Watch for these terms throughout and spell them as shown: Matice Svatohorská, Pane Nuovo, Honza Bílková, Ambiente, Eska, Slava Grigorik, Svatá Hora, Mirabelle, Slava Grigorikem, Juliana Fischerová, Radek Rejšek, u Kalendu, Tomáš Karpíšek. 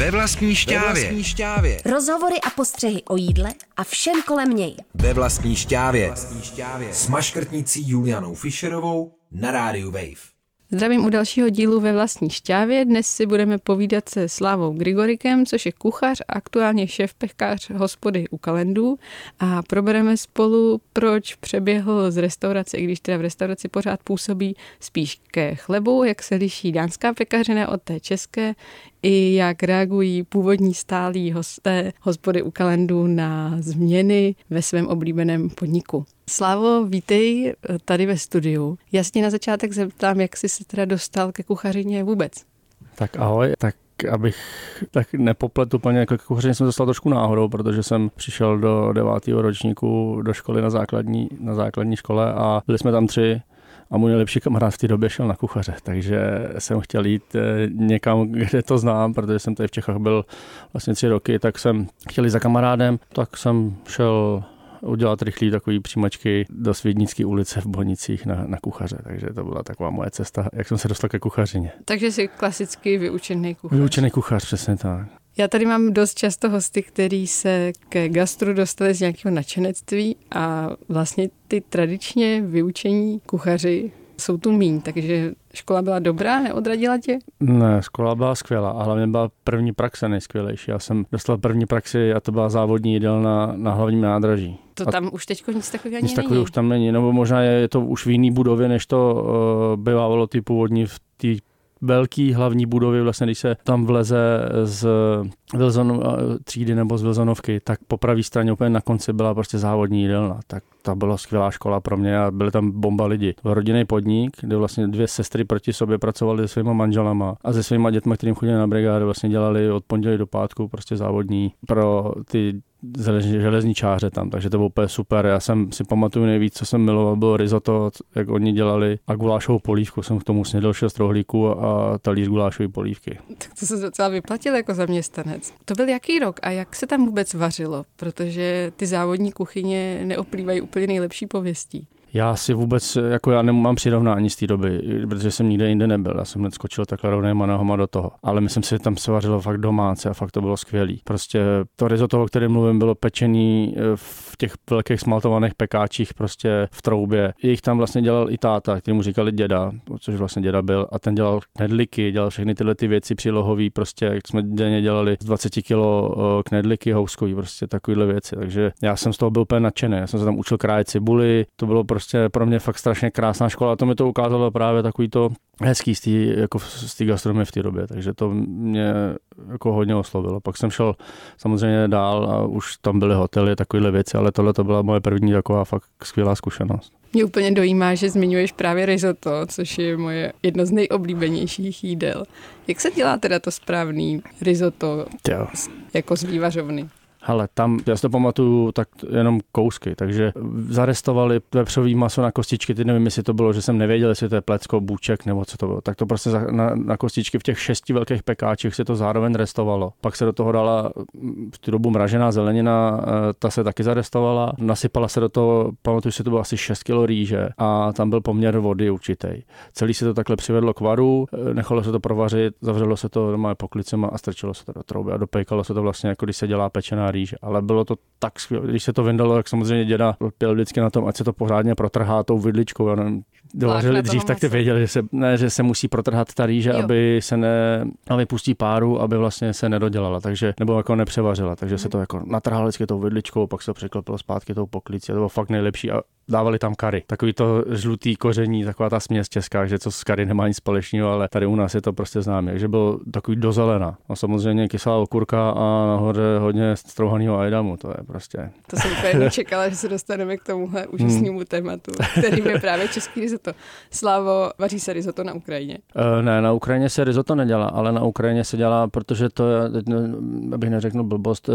Ve vlastní šťávě. Rozhovory a postřehy o jídle a všem kolem něj. Ve vlastní šťávě. S maškrtnicí Julianou Fischerovou na Radio Wave. Zdravím u dalšího dílu Ve vlastní šťávě. Dnes si budeme povídat se Slavou Grigorikem, což je kuchař a aktuálně šéf-pekař hospody U Kalendu. A probereme spolu, proč přeběhl z restaurace, i když teda v restauraci pořád působí, spíš ke chlebu, jak se liší dánská pekařina od té české, i jak reagují původní stálí hosté hospody U Kalendu na změny ve svém oblíbeném podniku. Slavo, vítej tady ve studiu. Jasně na začátek zeptám, jak jsi se teda dostal ke kuchařině vůbec. Tak ahoj, tak abych tak nepoplet úplně, jako ke kuchařině jsem dostal trošku náhodou, protože jsem přišel do 9. ročníku do školy na základní škole a byli jsme tam 3 a můj nejlepší kamarád v té době šel na kuchaře, takže jsem chtěl jít někam, kde to znám, protože jsem tady v Čechách byl vlastně 3 roky, tak jsem chtěl jít za kamarádem, tak jsem šel udělat rychlý takový přijímačky do Svědnické ulice v Bohnicích na kuchaře, takže to byla taková moje cesta, jak jsem se dostal ke kuchařině. Takže jsi klasicky vyučený kuchař. Vyučený kuchař, přesně tak. Já tady mám dost často hosty, kteří se ke gastru dostali z nějakého nadšenectví a vlastně ty tradičně vyučení kuchaři jsou tu míň, takže škola byla dobrá, neodradila tě? Ne, škola byla skvělá a hlavně byla první praxe nejskvělejší. Já jsem dostal první praxi a to byla závodní jídelna na hlavním nádraží. To tam už teďko nic takového není? Nic takového už tam není, nebo možná je to už v jiný budově, než to bývalo ty původní v té velký hlavní budovy, vlastně když se tam vleze z třídy nebo z Wilsonovky, tak po pravé straně úplně na konci byla prostě závodní jídelna. Tak ta byla skvělá škola pro mě a byly tam bomba lidi. Rodinný podnik, kde vlastně 2 sestry proti sobě pracovaly se svýma manželama a se svýma dětma, kterým chodili na brigádu, vlastně dělali od pondělí do pátku prostě závodní pro ty železničáře tam, takže to bylo úplně super. Já jsem si pamatuju nejvíc, co jsem miloval, bylo risotto, jak oni dělali a gulášovou polívku, jsem k tomu snědl 6 rohlíků a talíř gulášové polívky. Tak to se docela vyplatil jako zaměstnanec. To byl jaký rok a jak se tam vůbec vařilo? Protože ty závodní kuchyně neoplývají úplně nejlepší pověstí. Já si vůbec, jako já nemám přirovnání z té doby, protože jsem nikde jinde nebyl. Já jsem skočil takhle rovnýma nohama do toho. Ale myslím si, že tam se vařilo fakt domáce a fakt to bylo skvělý. Prostě to risotto, o kterém mluvím, bylo pečený v těch velkých smaltovaných pekáčích prostě v troubě. Jejich tam vlastně dělal i táta, který mu říkali děda, což vlastně děda byl, a ten dělal knedlíky, dělal všechny tyhle ty věci přílohové, prostě jak jsme denně dělali 20 kg knedlíky houskový, prostě takovýhle věci. Takže já jsem z toho byl úplně nadšený. Já jsem se tam učil krájet cibuli, to bylo prostě pro mě fakt strašně krásná škola a to mi to ukázalo právě takový to hezký z té gastronomie v té době, takže to mě jako hodně oslovilo. Pak jsem šel samozřejmě dál a už tam byly hotely, takovéhle věci, ale tohle to byla moje první taková fakt skvělá zkušenost. Mě úplně dojímá, že zmiňuješ právě risotto, což je moje jedno z nejoblíbenějších jídel. Jak se dělá teda to správný risotto jako z vývařovny? Hele, tam, já si to pamatuju, tak jenom kousky, takže zarestovali vepřový maso na kostičky, teď nevím, jestli to bylo, že jsem nevěděl, jestli to je plecko, bůček nebo co to bylo, tak to prostě na kostičky v těch 6 velkých pekáčích se to zároveň restovalo. Pak se do toho dala v tu dobu mražená zelenina, ta se taky zarestovala, nasypala se do toho, pamatuju si, to bylo asi 6 kg rýže a tam byl poměr vody určitej. Celý se to takhle přivedlo k varu, nechalo se to provařit, zavřelo se to doma poklicema a strčilo se to do trouby a dopékalo se to vlastně, jako když se dělá pečená rýže, ale bylo to tak skvělé. Když se to vyndalo, tak samozřejmě děda pěl vždycky na tom, ať se to pořádně protrhá tou vidličkou. Já nevím, dovařili dřív, tak ty věděli, že se musí protrhat ta rýže, aby se nevypustí páru, aby vlastně se nedodělala, takže nebo jako nepřevařila, takže se to jako natrhalo vždycky tou vidličkou, pak se to překlopilo zpátky tou poklicí a to bylo fakt nejlepší a dávali tam curry. Takový to žlutý koření, taková ta směs česká, že co s curry nemá nic společného, ale tady u nás je to prostě známé, že byl takový do zelena. A samozřejmě kyselá okurka a nahoře hodně strouhanýho ajdamu, to je prostě. To jsem úplně nečekala, že se dostaneme k tomuhle úžasnému tématu, kterým je právě český risotto. Slavo, vaří se risotto na Ukrajině? Ne, na Ukrajině se risotto nedělá, ale na Ukrajině se dělá, protože to je, abych neřekl blbost,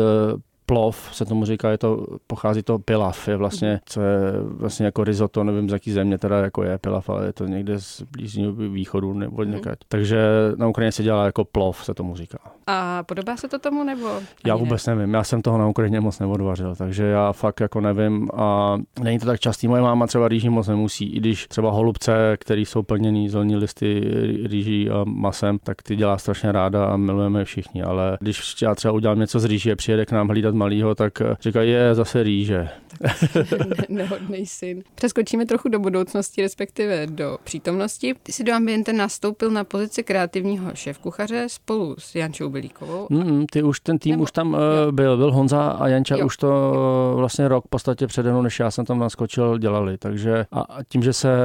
plov se tomu říká, je to, pochází to pilaf, je vlastně, co je vlastně jako risotto, nevím z jaký země teda jako je pilaf, ale je to někde z Blízního východu nebo někde. Takže na Ukrajině se dělá jako plov, se tomu říká. A podobá se to tomu nebo? Já vůbec nevím, já jsem toho na Ukrajině moc neodvařil, takže já fakt jako nevím a není to tak častý, moje máma třeba rýží moc nemusí, i když třeba holubce, které jsou plněný zelní listy rýží a masem, tak ty dělá strašně ráda a milujeme je všichni, ale když já třeba udělám něco z rýží, přijede k nám hlídat malýho, tak říká, je zase rýže. Nehodnej syn. Přeskočíme trochu do budoucnosti, respektive do přítomnosti. Ty si do Ambiente nastoupil na pozici kreativního šéfkuchaře spolu s Jančou Bílkovou. Ty už ten tým už tam byl Honza a Janča už to vlastně rok v podstatě přede mnou, než já jsem tam naskočil, dělali. Takže a tím, že se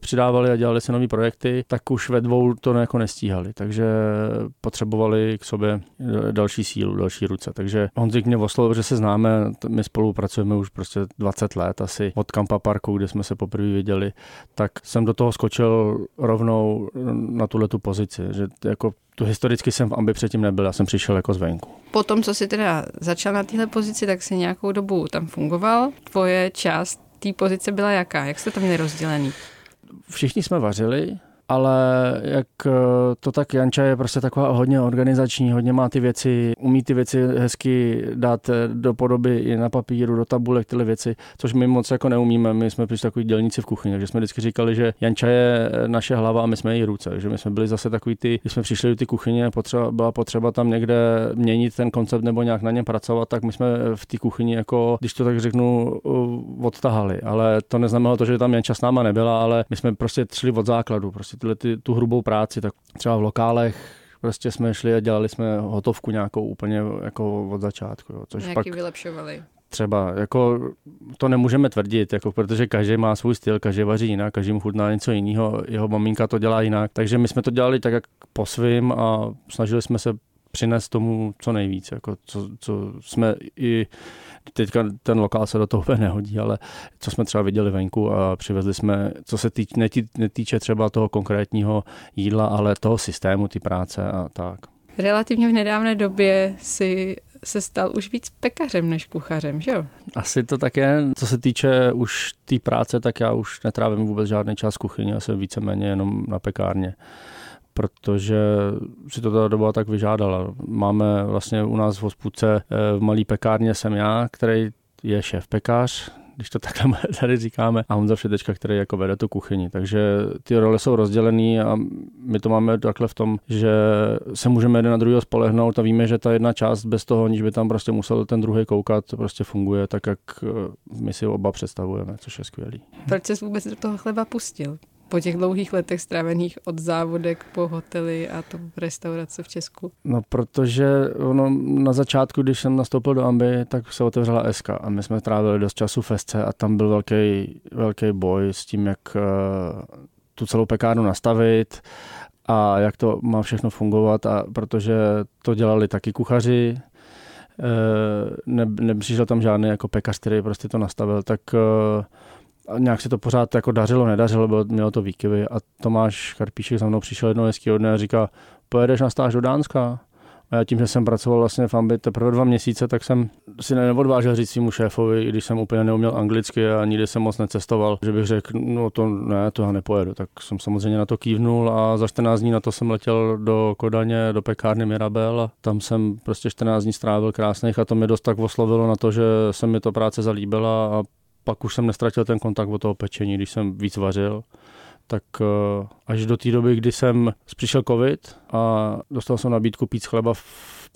přidávali a dělali se nový projekty, tak už ve dvou to jako nestíhali. Takže potřebovali k sobě další sílu, další ruce. Takže Honzik mě oslovil, že se známe, my spolupracujeme už prostě 20 let asi od Kampa Parku, kde jsme se poprvé viděli, tak jsem do toho skočil rovnou na tuhletu pozici, že jako tu historicky jsem v Ambi předtím nebyl, já jsem přišel jako zvenku. Potom, co jsi teda začal na téhle pozici, tak jsi nějakou dobu tam fungoval, tvoje část té pozice byla jaká? Jak jste to měli rozdělený? Všichni jsme vařili, ale jak to tak Janča je prostě taková hodně organizační, hodně má ty věci, umí ty věci hezky dát do podoby i na papíru, do tabulek tyhle věci, což my moc jako neumíme, my jsme prostě takový dělníci v kuchyni, takže jsme vždycky říkali, že Janča je naše hlava a my jsme její ruce, takže my jsme byli zase takový ty, když jsme přišli do ty kuchyně, byla potřeba tam někde měnit ten koncept nebo nějak na něm pracovat, tak my jsme v té kuchyni jako, když to tak řeknu, odtahali, ale to neznamenalo to, že tam Janča s náma nebyla, ale my jsme prostě šli od základu, prostě tu hrubou práci, tak třeba v lokálech prostě jsme šli a dělali jsme hotovku nějakou úplně jako od začátku. Jo, což nějaký pak vylepšovali. Třeba, jako to nemůžeme tvrdit, jako, protože každý má svůj styl, každý vaří jinak, každý mu chutná něco jiného, jeho maminka to dělá jinak, takže my jsme to dělali tak jak po svým a snažili jsme se přinést tomu co nejvíc, jako co jsme i teďka ten lokál se do toho úplně nehodí, ale co jsme třeba viděli venku a přivezli jsme, co se netýče třeba toho konkrétního jídla, ale toho systému, ty práce a tak. Relativně v nedávné době si se stal už víc pekařem než kuchařem, že jo? Asi to tak je. Co se týče už té práce, tak já už netrávím vůbec žádný čas v kuchyni, já jsem víceméně jenom na pekárně, protože si to ta doba tak vyžádala. Máme vlastně u nás v hospůdce v malý pekárně jsem já, který je šéf pekař, když to takhle tady říkáme, a Honza Štěčka, který jako vede tu kuchyni. Takže ty role jsou rozdělený a my to máme takhle v tom, že se můžeme jeden na druhého spolehnout a víme, že ta jedna část bez toho, aniž by tam prostě musel ten druhý koukat, prostě funguje tak, jak my si oba představujeme, což je skvělý. Proč jsi vůbec do toho chleba pustil? Po těch dlouhých letech strávených od závodek po hotely a to restaurace v Česku? No, protože ono na začátku, když jsem nastoupil do Ambi, tak se otevřela Eska a my jsme trávili dost času v Esce a tam byl velký boj s tím, jak tu celou pekárnu nastavit a jak to má všechno fungovat, a protože to dělali taky kuchaři, nepřišel tam žádný jako pekař, který prostě to nastavil, tak a nějak se to pořád jako dařilo, nedařilo, mělo to výkyvy a Tomáš Karpíšek za mnou přišel jednoho hezkýho dne a říká, pojedeš na stáž do Dánska? A já tím, že jsem pracoval vlastně v Ambi teprve 2 měsíce, tak jsem si neodvážil říct svému šéfovi, i když jsem úplně neuměl anglicky a nikdy jsem moc necestoval, že bych řekl, no to ne, to já nepojedu. Tak jsem samozřejmě na to kývnul a za 14 dní na to jsem letěl do Kodaně, do pekárny Mirabelle a tam jsem prostě 14 dní strávil krásných a to mě dost tak oslovilo na to, že se mi to práce zalíbila a pak už jsem neztratil ten kontakt od toho pečení, když jsem víc vařil, tak až do té doby, kdy jsem přišel covid a dostal jsem nabídku pít chleba v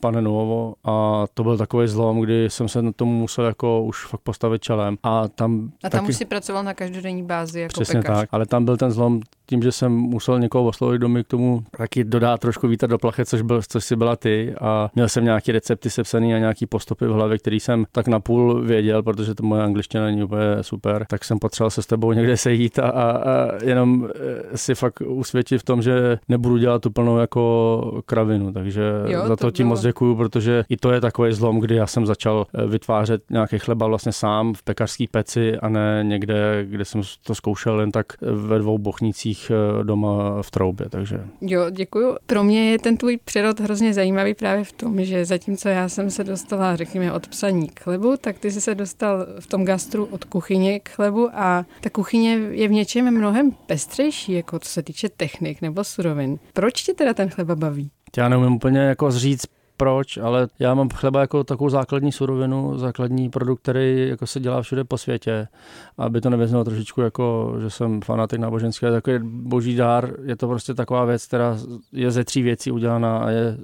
Pane Nuovo a to byl takový zlom, kdy jsem se tomu musel jako už fakt postavit čelem. A tam už si pracoval na každodenní bázi jako pekař. Přesně tak, ale tam byl ten zlom tím, že jsem musel někoho oslovit, kdo mi k tomu taky dodá trošku vítr do plachet, což si byla ty a měl jsem nějaké recepty sepsané a nějaké postupy v hlavě, který jsem tak napůl věděl, protože to moje angličtina není úplně super, tak jsem potřeboval se s tebou někde sejít a jenom si fakt usvědčit v tom, že nebudu dělat tu plnou jako kravinu, takže jo, za to ti moc děkuju, protože i to je takový zlom, kdy já jsem začal vytvářet nějaký chleba vlastně sám v pekařský peci a ne někde, kde jsem to zkoušel jen tak ve dvou bochnicích svých doma v troubě, takže. Jo, děkuju. Pro mě je ten tvůj přerod hrozně zajímavý právě v tom, že zatímco já jsem se dostala, řekněme, od psaní k chlebu, tak ty jsi se dostal v tom gastru od kuchyně k chlebu a ta kuchyně je v něčem mnohem pestřejší, jako co se týče technik nebo surovin. Proč tě teda ten chleba baví? Já neumím úplně jako říct proč, ale já mám chleba jako takovou základní surovinu, základní produkt, který jako se dělá všude po světě. Aby to nevyznělo trošičku jako, že jsem fanatik náboženský, takový boží dár, je to prostě taková věc, která je ze tří věcí udělaná a je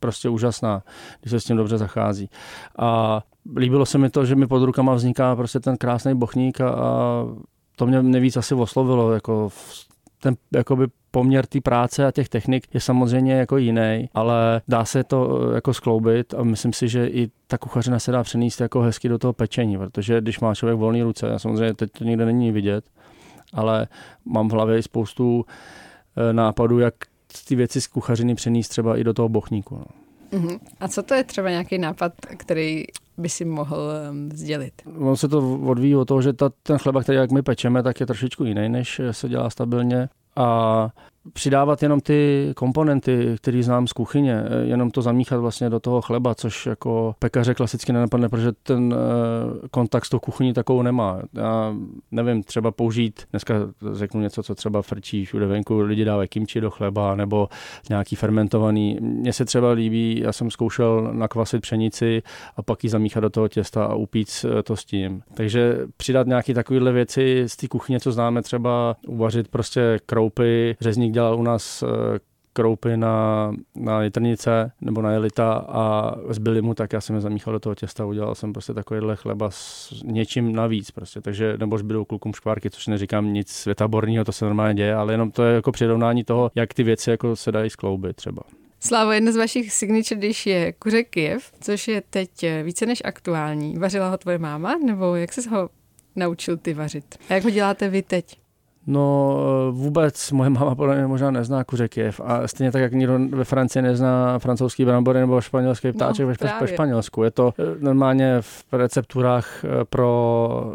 prostě úžasná, když se s tím dobře zachází. A líbilo se mi to, že mi pod rukama vzniká prostě ten krásný bochník a to mě nejvíc asi oslovilo, jako ten jakoby poměr té práce a těch technik je samozřejmě jako jiný, ale dá se to jako skloubit a myslím si, že i ta kuchařina se dá přenést jako hezky do toho pečení, protože když má člověk volné ruce, já samozřejmě teď to nikde není vidět, ale mám v hlavě i spoustu nápadů, jak ty věci z kuchařiny přenést třeba i do toho bochníku. No. A co to je třeba nějaký nápad, který by si mohl sdělit? On se to odvíjí od toho, že ten chleba, který jak my pečeme, tak je trošičku jiný, než se dělá stabilně. A přidávat jenom ty komponenty, které znám z kuchyně, jenom to zamíchat vlastně do toho chleba, což jako pekaře klasicky nenapadne, protože ten kontakt s tou kuchyní takovou nemá. Já nevím, třeba použít, dneska řeknu něco, co třeba frčí všude venku, lidi dávají kimči do chleba nebo nějaký fermentovaný. Mně se třeba líbí, já jsem zkoušel nakvasit pšenici a pak ji zamíchat do toho těsta a upíct to s tím. Takže přidat nějaké takovéhle věci z té kuchyně, co známe, třeba uvařit prostě kroupy, řezník dělal u nás kroupy na jitrnice nebo na jelita a zbyly mu, tak já jsem je zamíchal do toho těsta a udělal jsem prostě takovýhle chleba s něčím navíc prostě, takže nebo zbydou klukům škvárky, což neříkám nic světaborného, to se normálně děje, ale jenom to je jako přirovnání toho, jak ty věci jako se dají skloubit třeba. Slavo, jedna z vašich signature dish je kuře Kyjev, což je teď více než aktuální. Vařila ho tvoje máma nebo jak ses ho naučil ty vařit? A jak ho děláte vy teď? No vůbec, moje máma podle mě možná nezná kuře Kyjev a stejně tak, jak nikdo ve Francii nezná francouzský brambory nebo španělský ptáček ve Španělsku. Je to normálně v recepturách pro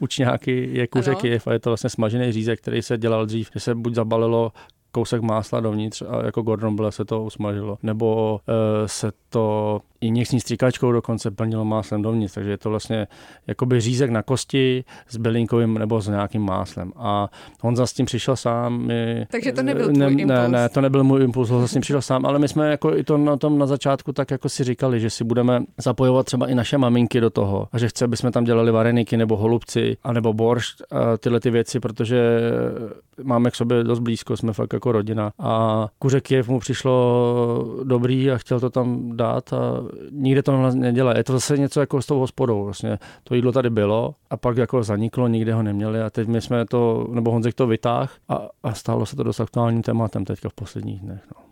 učňáky je kuře Kyjev a je to vlastně smažený řízek, který se dělal dřív, že se buď zabalilo kousek másla dovnitř a jako Gordon Bleu se to usmažilo, nebo se to i měkčí stříkačkou dokonce plnilo máslem dovnitř, takže je to vlastně jakoby řízek na kosti s bylinkovým nebo s nějakým máslem. A Honza s tím přišel sám. Takže to nebyl tvůj impuls. Ne, to nebyl můj impuls, Honza s tím přišel sám, ale my jsme jako i to na tom na začátku tak jako si říkali, že si budeme zapojovat třeba i naše maminky do toho a že chce, aby jsme tam dělali vareniky nebo holubci a nebo boršt, tyhle ty věci, protože máme k sobě dost blízko, jsme fakt jako rodina. A kuře Kyjev mu přišlo dobrý a chtěl to tam dát a nikde to nedělá. Je to zase něco jako s tou hospodou. Vlastně to jídlo tady bylo a pak jako zaniklo, nikde ho neměli a teď my jsme to, nebo Honzek to vytáhl a stálo se to dost aktuálním tématem teďka v posledních dnech. No.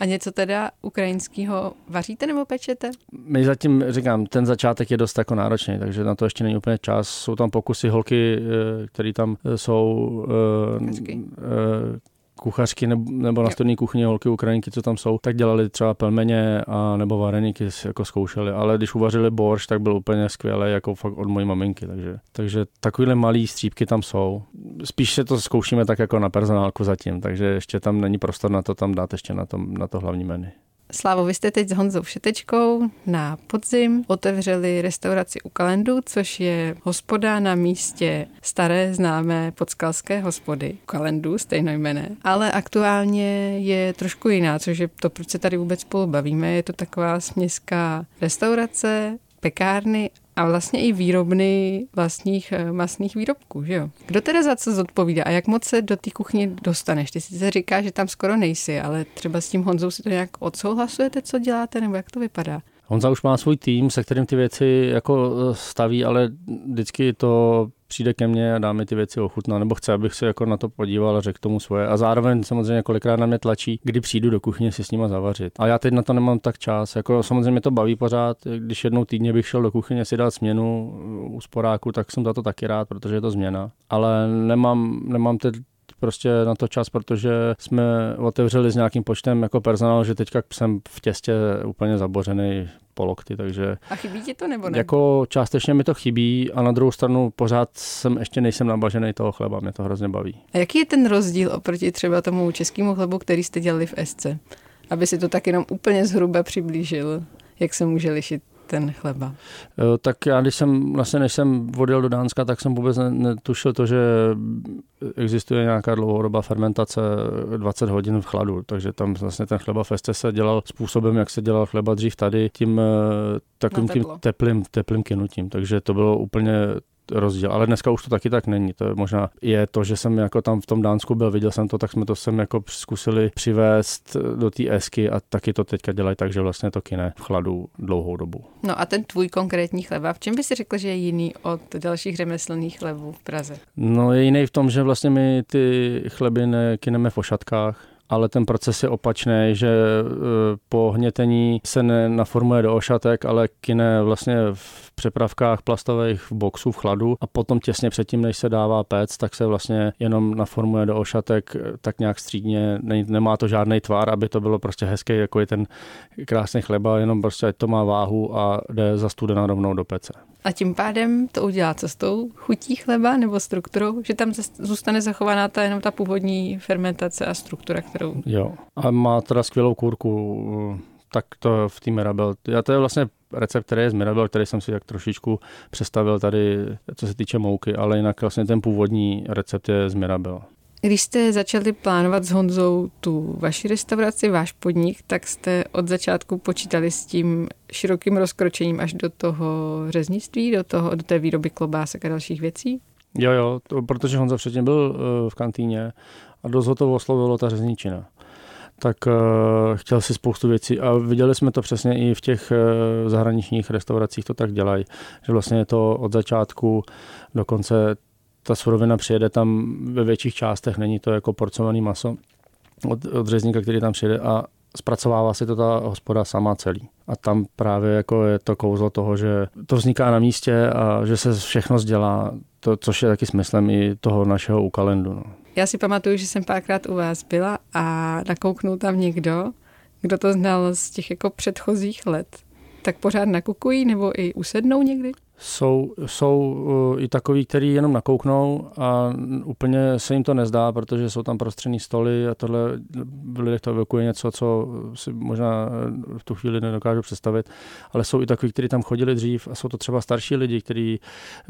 A něco teda ukrajinského vaříte nebo pečete? My zatím, říkám, ten začátek je dost jako náročný, takže na to ještě není úplně čas. Jsou tam pokusy holky, které tam jsou kuchařky nebo na stolní kuchyně holky Ukrajinky, co tam jsou, tak dělali třeba pelmeně a nebo vareniky jako zkoušeli, ale když uvařili borš, tak byl úplně skvělý, jako fakt od mojí maminky, takže takovýhle malý střípky tam jsou. Spíš se to zkoušíme tak jako na personálku zatím, takže ještě tam není prostor na to tam dát ještě na to hlavní menu. Slávo, vy jste teď s Honzou Štětečkou na podzim otevřeli restauraci u Kalendu, což je hospoda na místě staré známé podskalské hospody u Kalendu, stejnojmenné, ale aktuálně je trošku jiná, což je to, proč se tady vůbec spolu bavíme. Je to taková směská restaurace, pekárny a vlastně i výrobny vlastních masných výrobků, že jo? Kdo teda za co zodpovídá a jak moc se do té kuchyně dostaneš? Ty sice říkáš, že tam skoro nejsi, ale třeba s tím Honzou si to nějak odsouhlasujete, co děláte, nebo jak to vypadá? Honza už má svůj tým, se kterým ty věci jako staví, ale vždycky to přijde ke mně a dá mi ty věci ochutná, nebo chce, abych se jako na to podíval a řekl tomu svoje. A zároveň samozřejmě kolikrát na mě tlačí, kdy přijdu do kuchyně si s nima zavařit. A já teď na to nemám tak čas. Jako samozřejmě to baví pořád, když jednou týdně bych šel do kuchyně si dát změnu u sporáku, tak jsem za to taky rád, protože je to změna. Ale nemám teď prostě na to čas, protože jsme otevřeli s nějakým počtem jako personál, že teďka jsem v těstě úplně zabořený po lokty, takže... A chybí ti to, nebo ne? Jako částečně mi to chybí a na druhou stranu pořád nejsem nabažený toho chleba, mě to hrozně baví. A jaký je ten rozdíl oproti třeba tomu českému chlebu, který jste dělali v Esce? Aby si to tak jenom úplně zhruba přiblížil, jak se může lišit ten chleba. Tak já, než jsem odjel do Dánska, tak jsem vůbec netušil to, že existuje nějaká dlouhodobá fermentace 20 hodin v chladu, takže tam vlastně ten chleba v Esce se dělal způsobem, jak se dělal chleba dřív tady, tím takovým tím teplým kynutím, takže to bylo úplně rozdíl, ale dneska už to taky tak není. To je možná to, že jsem jako tam v tom Dánsku byl, viděl jsem to, tak jsme to sem jako zkusili přivést do té Esky a taky to teďka dělají tak, že vlastně to kyne v chladu dlouhou dobu. No a ten tvůj konkrétní chleba, v čem bys řekl, že je jiný od dalších řemeslných chlebů v Praze? No je jiný v tom, že vlastně my ty chleby nekyneme v ošatkách, ale ten proces je opačný, že po hnětení se nenaformuje do ošatek, ale kyne vlastně v přepravkách plastových, v boxu, v chladu a potom těsně předtím, než se dává péct, tak se vlastně jenom naformuje do ošatek tak nějak střídně, nemá to žádný tvar, aby to bylo prostě hezké, jako je ten krásný chleba, jenom prostě ať to má váhu a jde zastudena rovnou do pece. A tím pádem to udělá co s tou chutí chleba nebo strukturou, že tam zůstane zachovaná jenom ta původní fermentace a struktura, kterou... Jo, a má teda skvělou kůrku, tak to v té Mirabelle. Já to je vlastně recept, který je z Mirabelle, který jsem si tak trošičku přestavil tady, co se týče mouky, ale jinak vlastně ten původní recept je z Mirabelle. Když jste začali plánovat s Honzou tu vaši restauraci, váš podnik, tak jste od začátku počítali s tím širokým rozkročením až do toho řeznictví, do té výroby klobásek a dalších věcí? Jo, protože Honza předtím byl v kantýně a dost ho to oslovilo ta řezničina. Tak chtěl si spoustu věcí a viděli jsme to přesně i v těch zahraničních restauracích, to tak dělají, že vlastně je to od začátku do konce. Ta surovina přijede tam ve větších částech, není to jako porcovaný maso od řezníka, který tam přijede a zpracovává si to ta hospoda sama celý. A tam právě jako je to kouzlo toho, že to vzniká na místě a že se všechno sdělá, to, což je taky smyslem i toho našeho U Kalendu. No. Já si pamatuju, že jsem párkrát u vás byla a nakouknul tam někdo, kdo to znal z těch jako předchozích let. Tak pořád nakukují nebo i usednou někdy? Jsou i takoví, kteří jenom nakouknou a úplně se jim to nezdá, protože jsou tam prostřený stoly a tohle v lidech to evokuje něco, co si možná v tu chvíli nedokážu představit, ale jsou i takoví, kteří tam chodili dřív a jsou to třeba starší lidi, kteří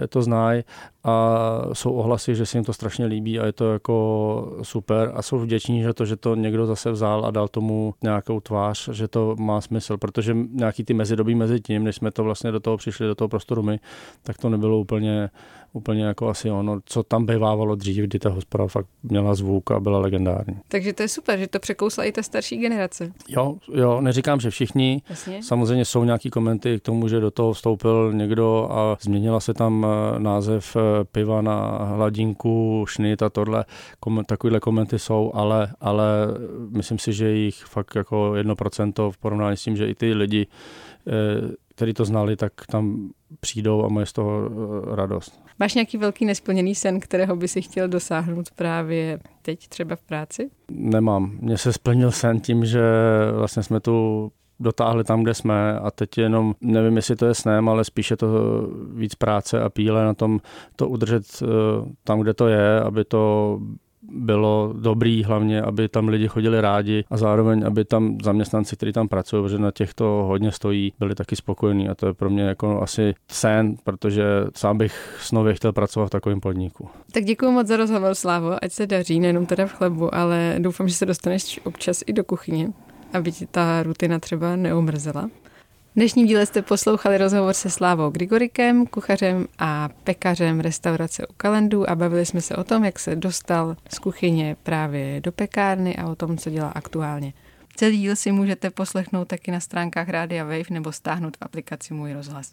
to znají a jsou ohlasy, že se jim to strašně líbí a je to jako super a jsou vděční, že to někdo zase vzal a dal tomu nějakou tvář, že to má smysl, protože nějaký ty mezidobí mezi tím, než jsme to vlastně do toho přišli, do toho prostoru my, tak to nebylo úplně jako asi ono, co tam bývávalo dřív, kdy ta hospoda fakt měla zvuk a byla legendární. Takže to je super, že to překousla i ta starší generace. Jo, neříkám, že všichni. Jasně. Samozřejmě jsou nějaký komenty k tomu, že do toho vstoupil někdo a změnila se tam název piva na hladinku, šnit a tohle. Takovýhle komenty jsou, ale myslím si, že jich fakt jako 1% v porovnání s tím, že i ty lidi, který to znali, tak tam přijdou a mají z toho radost. Máš nějaký velký nesplněný sen, kterého by si chtěl dosáhnout právě teď třeba v práci? Nemám. Mně se splnil sen tím, že vlastně jsme tu dotáhli tam, kde jsme a teď jenom, nevím, jestli to je snem, ale spíše to víc práce a píle na tom to udržet tam, kde to je, aby to bylo dobrý, hlavně, aby tam lidi chodili rádi a zároveň, aby tam zaměstnanci, kteří tam pracují, protože na těch to hodně stojí, byli taky spokojení a to je pro mě jako asi sen, protože sám bych snově chtěl pracovat v takovém podniku. Tak děkuji moc za rozhovor, Slavo, ať se daří, nejenom teda v chlebu, ale doufám, že se dostaneš občas i do kuchyně, aby ti ta rutina třeba neumrzela. V dnešním díle jste poslouchali rozhovor se Slávou Grigorikem, kuchařem a pekařem restaurace U Kalendu a bavili jsme se o tom, jak se dostal z kuchyně právě do pekárny a o tom, co dělá aktuálně. Celý díl si můžete poslechnout taky na stránkách Rádia Wave nebo stáhnout v aplikaci Můj rozhlas.